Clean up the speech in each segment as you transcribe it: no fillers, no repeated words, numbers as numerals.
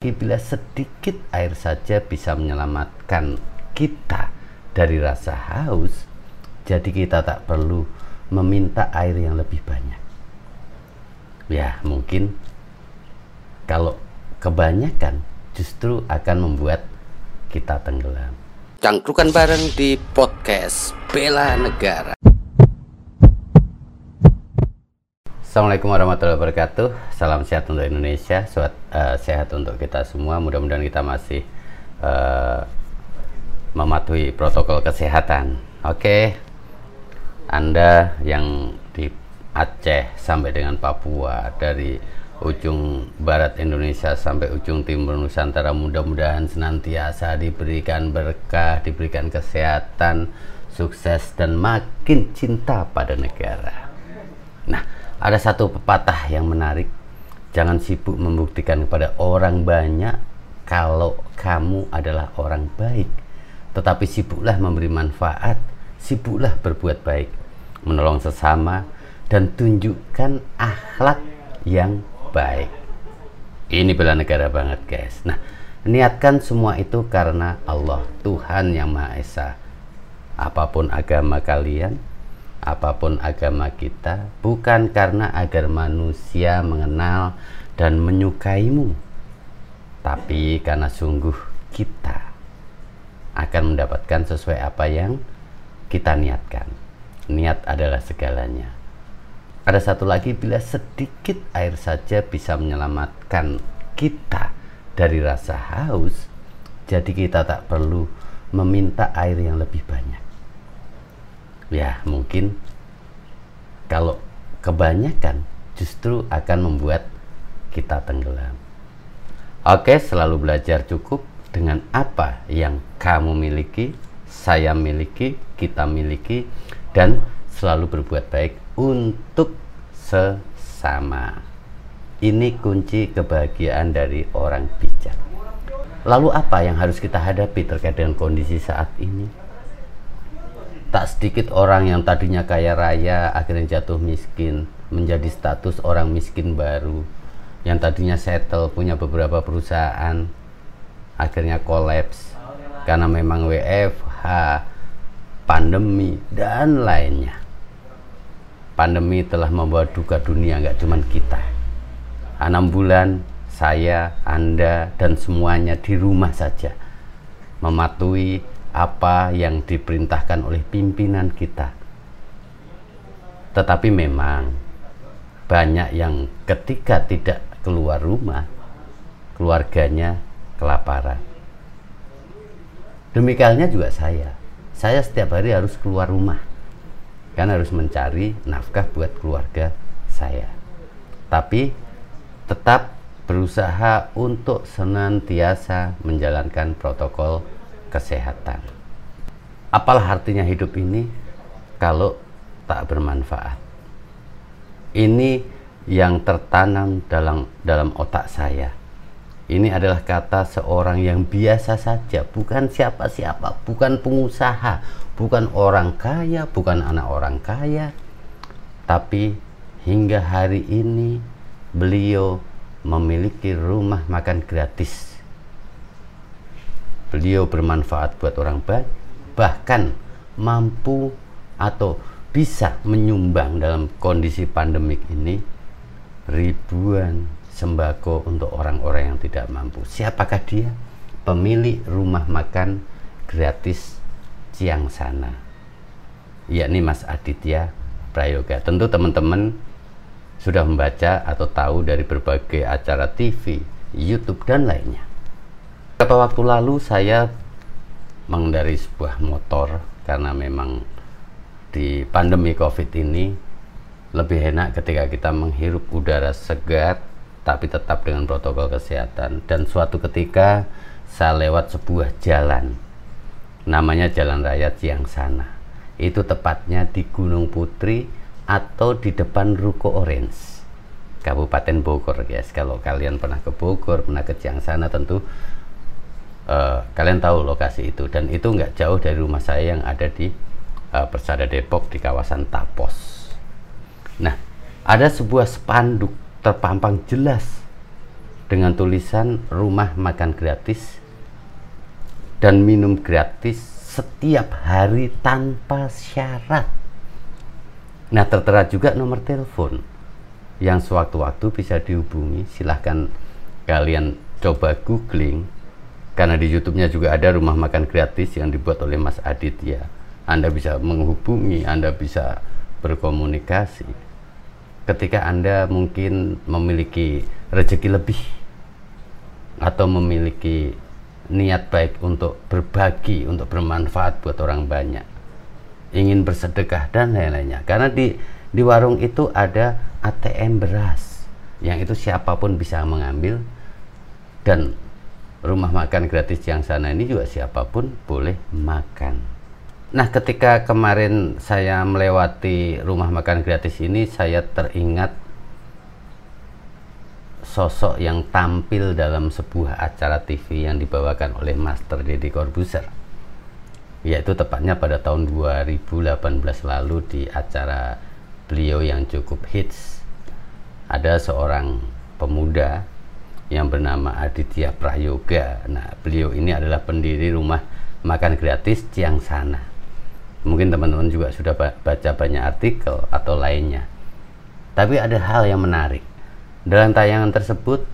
Bila sedikit air saja bisa menyelamatkan kita dari rasa haus, jadi kita tak perlu meminta air yang lebih banyak. Ya, mungkin kalau kebanyakan justru akan membuat kita tenggelam. Cangkrukan bareng di podcast Bela Negara. Assalamualaikum warahmatullahi wabarakatuh. Salam sehat untuk Indonesia, sehat untuk kita semua. Mudah-mudahan kita masih mematuhi protokol kesehatan. Oke. Anda yang di Aceh sampai dengan Papua, dari ujung barat Indonesia sampai ujung timur Nusantara, mudah-mudahan senantiasa diberikan berkah, diberikan kesehatan, sukses, dan makin cinta pada negara. Nah, ada satu pepatah yang menarik. Jangan sibuk membuktikan kepada orang banyak kalau kamu adalah orang baik, tetapi sibuklah memberi manfaat, sibuklah berbuat baik, menolong sesama, dan tunjukkan akhlak yang baik. Ini bela negara banget, guys. Nah, niatkan semua itu karena Allah, Tuhan yang Maha Esa. Apapun agama kalian, apapun agama kita, bukan karena agar manusia mengenal dan menyukaimu, tapi karena sungguh kita akan mendapatkan sesuai apa yang kita niatkan. Niat adalah segalanya. Ada satu lagi, bila sedikit air saja bisa menyelamatkan kita dari rasa haus, jadi kita tak perlu meminta air yang lebih banyak. Ya, mungkin kalau kebanyakan justru akan membuat kita tenggelam. Oke, selalu belajar cukup dengan apa yang kamu miliki, saya miliki, kita miliki, dan selalu berbuat baik untuk sesama. Ini kunci kebahagiaan dari orang bijak. Lalu apa yang harus kita hadapi terkait dengan kondisi saat ini? Tak sedikit orang yang tadinya kaya raya akhirnya jatuh miskin, menjadi status orang miskin baru. Yang tadinya settle, punya beberapa perusahaan, akhirnya kolaps karena memang WFH, pandemi, dan lainnya. Pandemi telah membawa duka dunia, nggak cuma kita. 6 bulan saya, Anda, dan semuanya di rumah saja, mematuhi apa yang diperintahkan oleh pimpinan kita. Tetapi memang banyak yang ketika tidak keluar rumah, keluarganya kelaparan. Demikiannya juga saya setiap hari harus keluar rumah karena harus mencari nafkah buat keluarga saya, tapi tetap berusaha untuk senantiasa menjalankan protokol kesehatan. Apalah artinya hidup ini kalau tak bermanfaat? Ini yang tertanam dalam otak saya. Ini adalah kata seorang yang biasa saja, bukan siapa-siapa, bukan pengusaha, bukan orang kaya, bukan anak orang kaya, tapi hingga hari ini beliau memiliki rumah makan gratis. Beliau bermanfaat buat orang banyak, bahkan mampu atau bisa menyumbang dalam kondisi pandemik ini ribuan sembako untuk orang-orang yang tidak mampu. Siapakah dia? Pemilik rumah makan gratis Ciangsana, yakni Mas Aditya Prayoga. Tentu teman-teman sudah membaca atau tahu dari berbagai acara TV, YouTube, dan lainnya. Beberapa waktu lalu saya mengendarai sebuah motor karena memang di pandemi COVID ini lebih enak ketika kita menghirup udara segar tapi tetap dengan protokol kesehatan. Dan suatu ketika saya lewat sebuah jalan, namanya Jalan Raya Ciangsana. Itu tepatnya di Gunung Putri atau di depan Ruko Orange, Kabupaten Bogor, guys. Kalau kalian pernah ke Bogor, pernah ke Ciangsana, tentu kalian tahu lokasi itu. Dan itu nggak jauh dari rumah saya yang ada di Persada Depok, di kawasan Tapos. Nah, ada sebuah spanduk terpampang jelas dengan tulisan rumah makan gratis dan minum gratis setiap hari tanpa syarat. Nah, tertera juga nomor telepon yang sewaktu-waktu bisa dihubungi. Silahkan kalian coba googling, karena di YouTube-nya juga ada rumah makan gratis yang dibuat oleh Mas Aditya. Anda bisa menghubungi, Anda bisa berkomunikasi. Ketika Anda mungkin memiliki rezeki lebih atau memiliki niat baik untuk berbagi, untuk bermanfaat buat orang banyak, ingin bersedekah dan lain-lainnya, karena di warung itu ada ATM beras yang itu siapapun bisa mengambil, dan rumah makan gratis Ciangsana ini juga siapapun boleh makan. Nah, ketika kemarin saya melewati rumah makan gratis ini, saya teringat sosok yang tampil dalam sebuah acara TV yang dibawakan oleh Master Deddy Corbusier, yaitu tepatnya pada tahun 2018 lalu di acara beliau yang cukup hits. Ada seorang pemuda yang bernama Aditya Prayoga. Nah, beliau ini adalah pendiri rumah makan gratis Ciangsana. Mungkin teman-teman juga sudah baca banyak artikel atau lainnya. Tapi ada hal yang menarik. Dalam tayangan tersebut,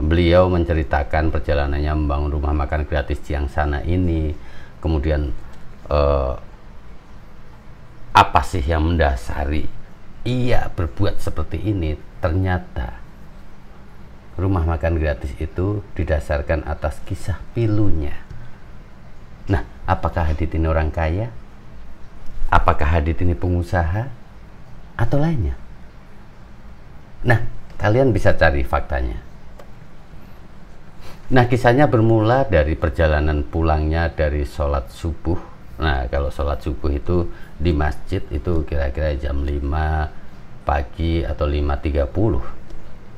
beliau menceritakan perjalanannya membangun rumah makan gratis Ciangsana ini. Kemudian apa sih yang mendasari ia berbuat seperti ini? Ternyata rumah makan gratis itu didasarkan atas kisah pilunya. Nah, apakah Hadit ini orang kaya? Apakah Hadit ini pengusaha? Atau lainnya? Nah, kalian bisa cari faktanya. Nah, kisahnya bermula dari perjalanan pulangnya dari sholat subuh. Nah, kalau sholat subuh itu di masjid itu kira-kira jam 5 pagi atau 5.30.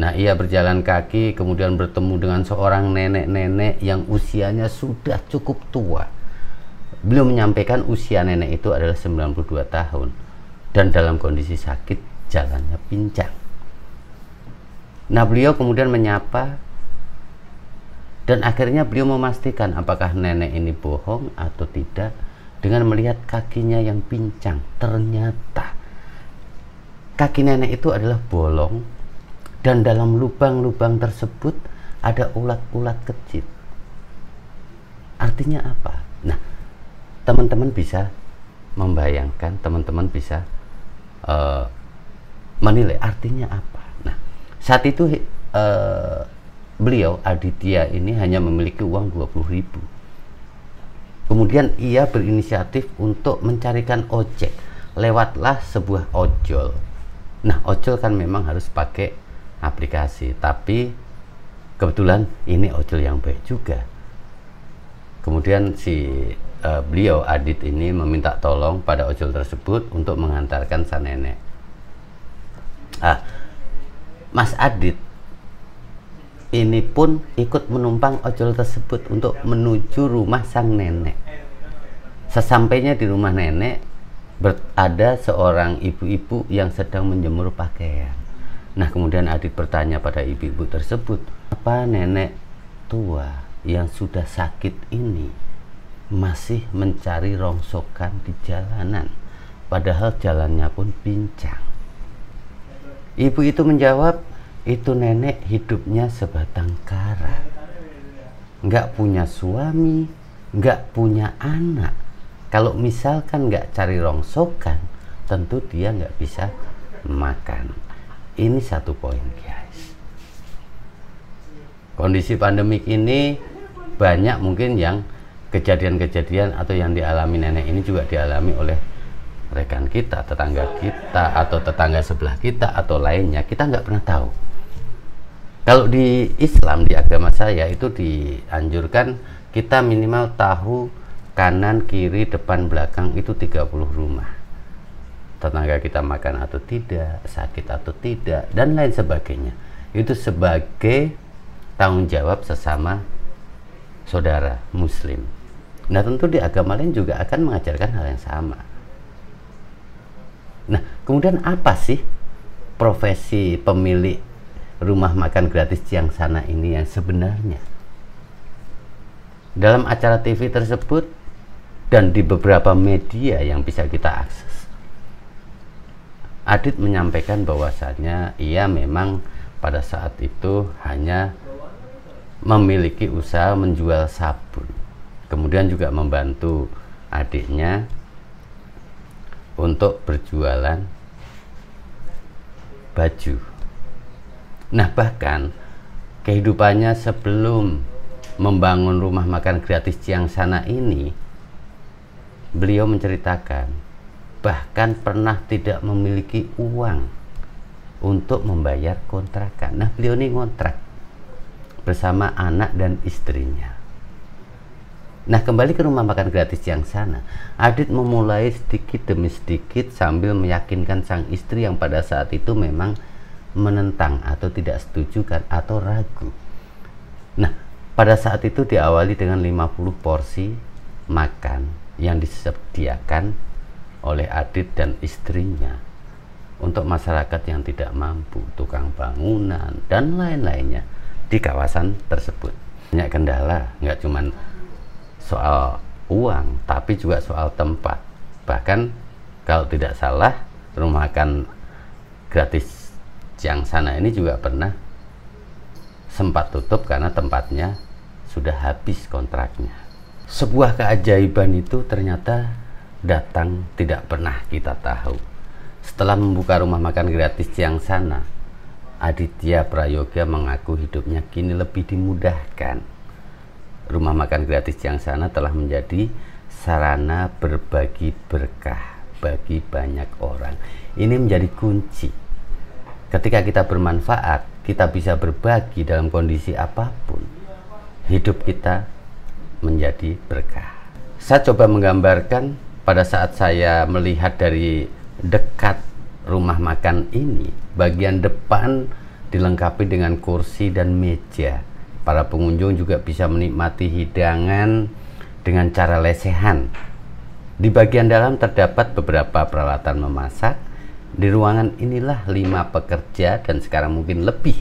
Nah, ia berjalan kaki kemudian bertemu dengan seorang nenek-nenek yang usianya sudah cukup tua. Beliau menyampaikan usia nenek itu adalah 92 tahun dan dalam kondisi sakit, jalannya pincang. Nah, beliau kemudian menyapa dan akhirnya beliau memastikan apakah nenek ini bohong atau tidak dengan melihat kakinya yang pincang. Ternyata kaki nenek itu adalah bolong dan dalam lubang-lubang tersebut ada ulat-ulat kecil. Artinya apa? Nah, teman-teman bisa membayangkan, teman-teman bisa menilai artinya apa. Saat itu beliau Aditya ini hanya memiliki uang 20.000. Kemudian ia berinisiatif untuk mencarikan ojek. Lewatlah sebuah ojol. Nah, ojol kan memang harus pakai aplikasi, tapi kebetulan ini ojol yang baik juga. Kemudian si beliau Adit ini meminta tolong pada ojol tersebut untuk mengantarkan sang nenek. Mas Adit ini pun ikut menumpang ojol tersebut untuk menuju rumah sang nenek. Sesampainya di rumah nenek, ada seorang ibu-ibu yang sedang menjemur pakaian. Nah, kemudian Adit bertanya pada ibu-ibu tersebut, apa nenek tua yang sudah sakit ini masih mencari rongsokan di jalanan, padahal jalannya pun pincang? Ibu itu menjawab, itu nenek hidupnya sebatang kara, nggak punya suami, nggak punya anak. Kalau misalkan nggak cari rongsokan, tentu dia nggak bisa makan. Ini satu poin, guys. Kondisi pandemik ini banyak mungkin yang kejadian-kejadian atau yang dialami nenek ini juga dialami oleh rekan kita, tetangga kita, atau tetangga sebelah kita, atau lainnya. Kita nggak pernah tahu. Kalau di Islam, di agama saya, itu dianjurkan kita minimal tahu kanan, kiri, depan, belakang itu 30 rumah. Tetangga kita makan atau tidak, sakit atau tidak, dan lain sebagainya. Itu sebagai tanggung jawab sesama saudara muslim. Nah, tentu di agama lain juga akan mengajarkan hal yang sama. Nah, kemudian apa sih profesi pemilik rumah makan gratis Ciangsana ini yang sebenarnya. Dalam acara TV tersebut dan di beberapa media yang bisa kita akses, Adit menyampaikan bahwasannya ia memang pada saat itu hanya memiliki usaha menjual sabun, kemudian juga membantu adiknya untuk berjualan baju. Nah, bahkan kehidupannya sebelum membangun rumah makan gratis Ciangsana ini, beliau menceritakan bahkan pernah tidak memiliki uang untuk membayar kontrakan. Nah, beliau ini ngontrak bersama anak dan istrinya. Nah, kembali ke rumah makan gratis Ciangsana, Adit memulai sedikit demi sedikit sambil meyakinkan sang istri yang pada saat itu memang menentang atau tidak setujukan atau ragu. Nah, pada saat itu diawali dengan 50 porsi makan yang disediakan oleh Adit dan istrinya untuk masyarakat yang tidak mampu, tukang bangunan, dan lain-lainnya di kawasan tersebut. Banyak kendala, nggak cuman soal uang, tapi juga soal tempat. Bahkan kalau tidak salah, rumah makan gratis Ciangsana ini juga pernah sempat tutup karena tempatnya sudah habis kontraknya. Sebuah keajaiban itu ternyata datang tidak pernah kita tahu. Setelah membuka rumah makan gratis Ciangsana, Aditya Prayoga mengaku hidupnya kini lebih dimudahkan. Rumah makan gratis Ciangsana telah menjadi sarana berbagi berkah bagi banyak orang. Ini menjadi kunci. Ketika kita bermanfaat, kita bisa berbagi dalam kondisi apapun. Hidup kita menjadi berkah. Saya coba menggambarkan pada saat saya melihat dari dekat rumah makan ini, bagian depan dilengkapi dengan kursi dan meja. Para pengunjung juga bisa menikmati hidangan dengan cara lesehan. Di bagian dalam terdapat beberapa peralatan memasak. Di ruangan inilah 5 pekerja dan sekarang mungkin lebih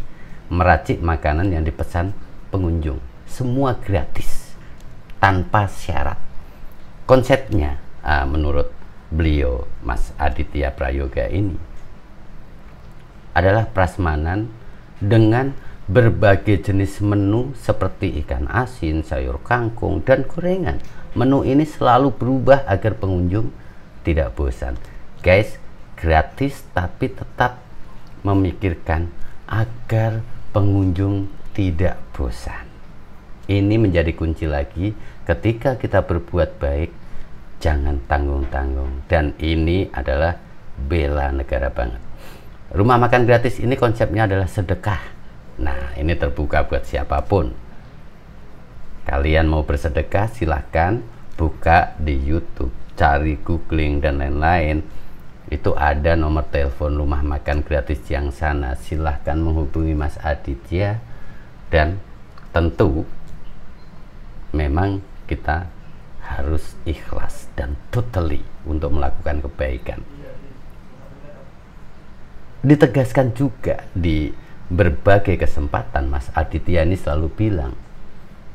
meracik makanan yang dipesan pengunjung. Semua gratis, tanpa syarat. Konsepnya menurut beliau, Mas Aditya Prayoga ini adalah prasmanan dengan berbagai jenis menu seperti ikan asin, sayur kangkung, dan gorengan. Menu ini selalu berubah agar pengunjung tidak bosan. Guys, gratis tapi tetap memikirkan agar pengunjung tidak bosan. Ini menjadi kunci lagi ketika kita berbuat baik. Jangan tanggung-tanggung, dan ini adalah bela negara banget. Rumah makan gratis ini konsepnya adalah sedekah. Nah, ini terbuka buat siapapun. Kalian mau bersedekah, silahkan buka di YouTube, cari googling dan lain-lain. Itu ada nomor telepon rumah makan gratis Ciangsana. Silahkan menghubungi Mas Aditya, dan tentu memang kita harus ikhlas dan totally untuk melakukan kebaikan. Ditegaskan juga di berbagai kesempatan, Mas Aditya ini selalu bilang,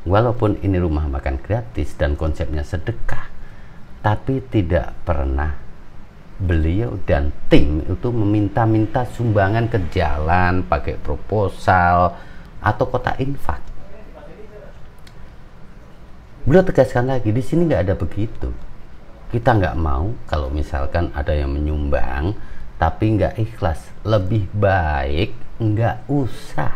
walaupun ini rumah makan gratis dan konsepnya sedekah, tapi tidak pernah beliau dan tim itu meminta-minta sumbangan ke jalan, pakai proposal, atau kotak infak. Beliau tegaskan lagi, di sini nggak ada begitu. Kita nggak mau kalau misalkan ada yang menyumbang tapi nggak ikhlas. Lebih baik nggak usah.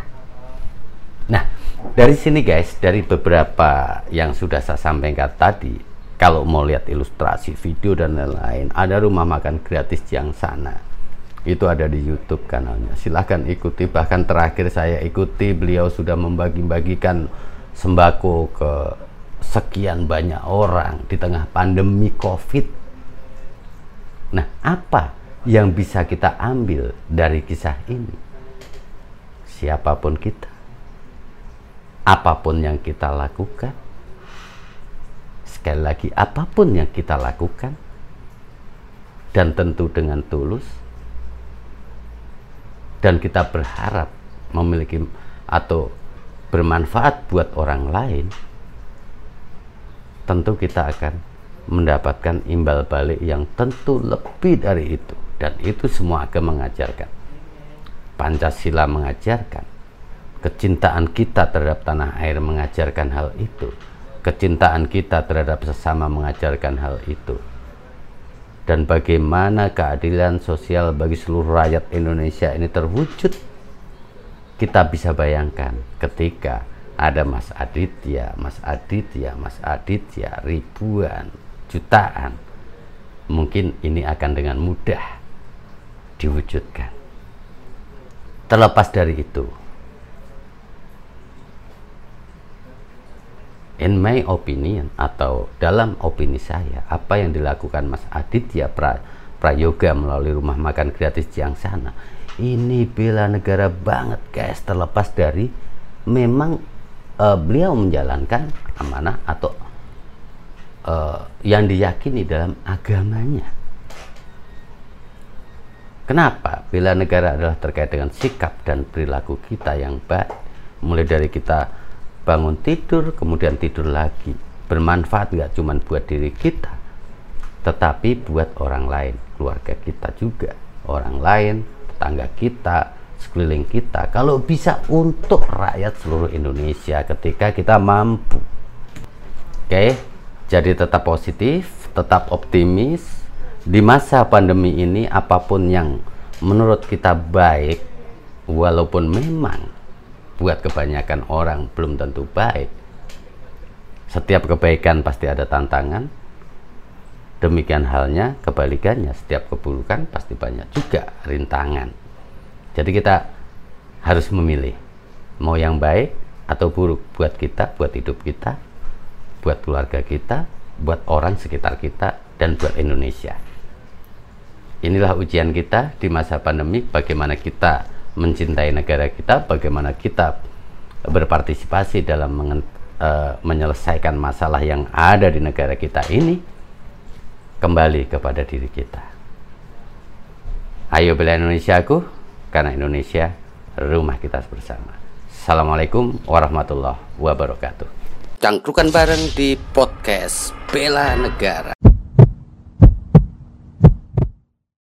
Nah, dari sini guys, dari beberapa yang sudah saya sampaikan tadi, kalau mau lihat ilustrasi video dan lain-lain, ada rumah makan gratis Ciangsana. Itu ada di YouTube kanalnya. Silahkan ikuti. Bahkan terakhir saya ikuti, beliau sudah membagi-bagikan sembako ke sekian banyak orang di tengah pandemi COVID. Nah, apa yang bisa kita ambil dari kisah ini? Siapapun kita, apapun yang kita lakukan, sekali lagi, apapun yang kita lakukan, dan tentu dengan tulus, dan kita berharap memiliki atau bermanfaat buat orang lain, tentu kita akan mendapatkan imbal balik yang tentu lebih dari itu. Dan itu semua agama mengajarkan, Pancasila mengajarkan, kecintaan kita terhadap tanah air mengajarkan hal itu, kecintaan kita terhadap sesama mengajarkan hal itu. Dan bagaimana keadilan sosial bagi seluruh rakyat Indonesia ini terwujud, kita bisa bayangkan ketika ada Mas Aditya, ribuan, jutaan, mungkin ini akan dengan mudah diwujudkan. Terlepas dari itu, in my opinion, atau dalam opini saya, apa yang dilakukan Mas Aditya Prayoga melalui rumah makan gratis Ciangsana, ini bela negara banget guys, terlepas dari memang beliau menjalankan amanah atau yang diyakini dalam agamanya. Kenapa? Bela negara adalah terkait dengan sikap dan perilaku kita yang baik, mulai dari kita bangun tidur, kemudian tidur lagi, bermanfaat nggak cuma buat diri kita, tetapi buat orang lain, keluarga kita juga, orang lain, tetangga kita, sekeliling kita, kalau bisa untuk rakyat seluruh Indonesia ketika kita mampu. Oke, jadi tetap positif, tetap optimis di masa pandemi ini. Apapun yang menurut kita baik, walaupun memang buat kebanyakan orang belum tentu baik, setiap kebaikan pasti ada tantangan. Demikian halnya kebalikannya, setiap keburukan pasti banyak juga rintangan. Jadi kita harus memilih, mau yang baik atau buruk buat kita, buat hidup kita, buat keluarga kita, buat orang sekitar kita, dan buat Indonesia. Inilah ujian kita di masa pandemi, bagaimana kita mencintai negara kita, bagaimana kita berpartisipasi dalam menyelesaikan masalah yang ada di negara kita ini. Kembali kepada diri kita. Ayo bela Indonesia aku, karena Indonesia rumah kita bersama. Assalamualaikum warahmatullahi wabarakatuh. Cangkrukan bareng di podcast Bela Negara.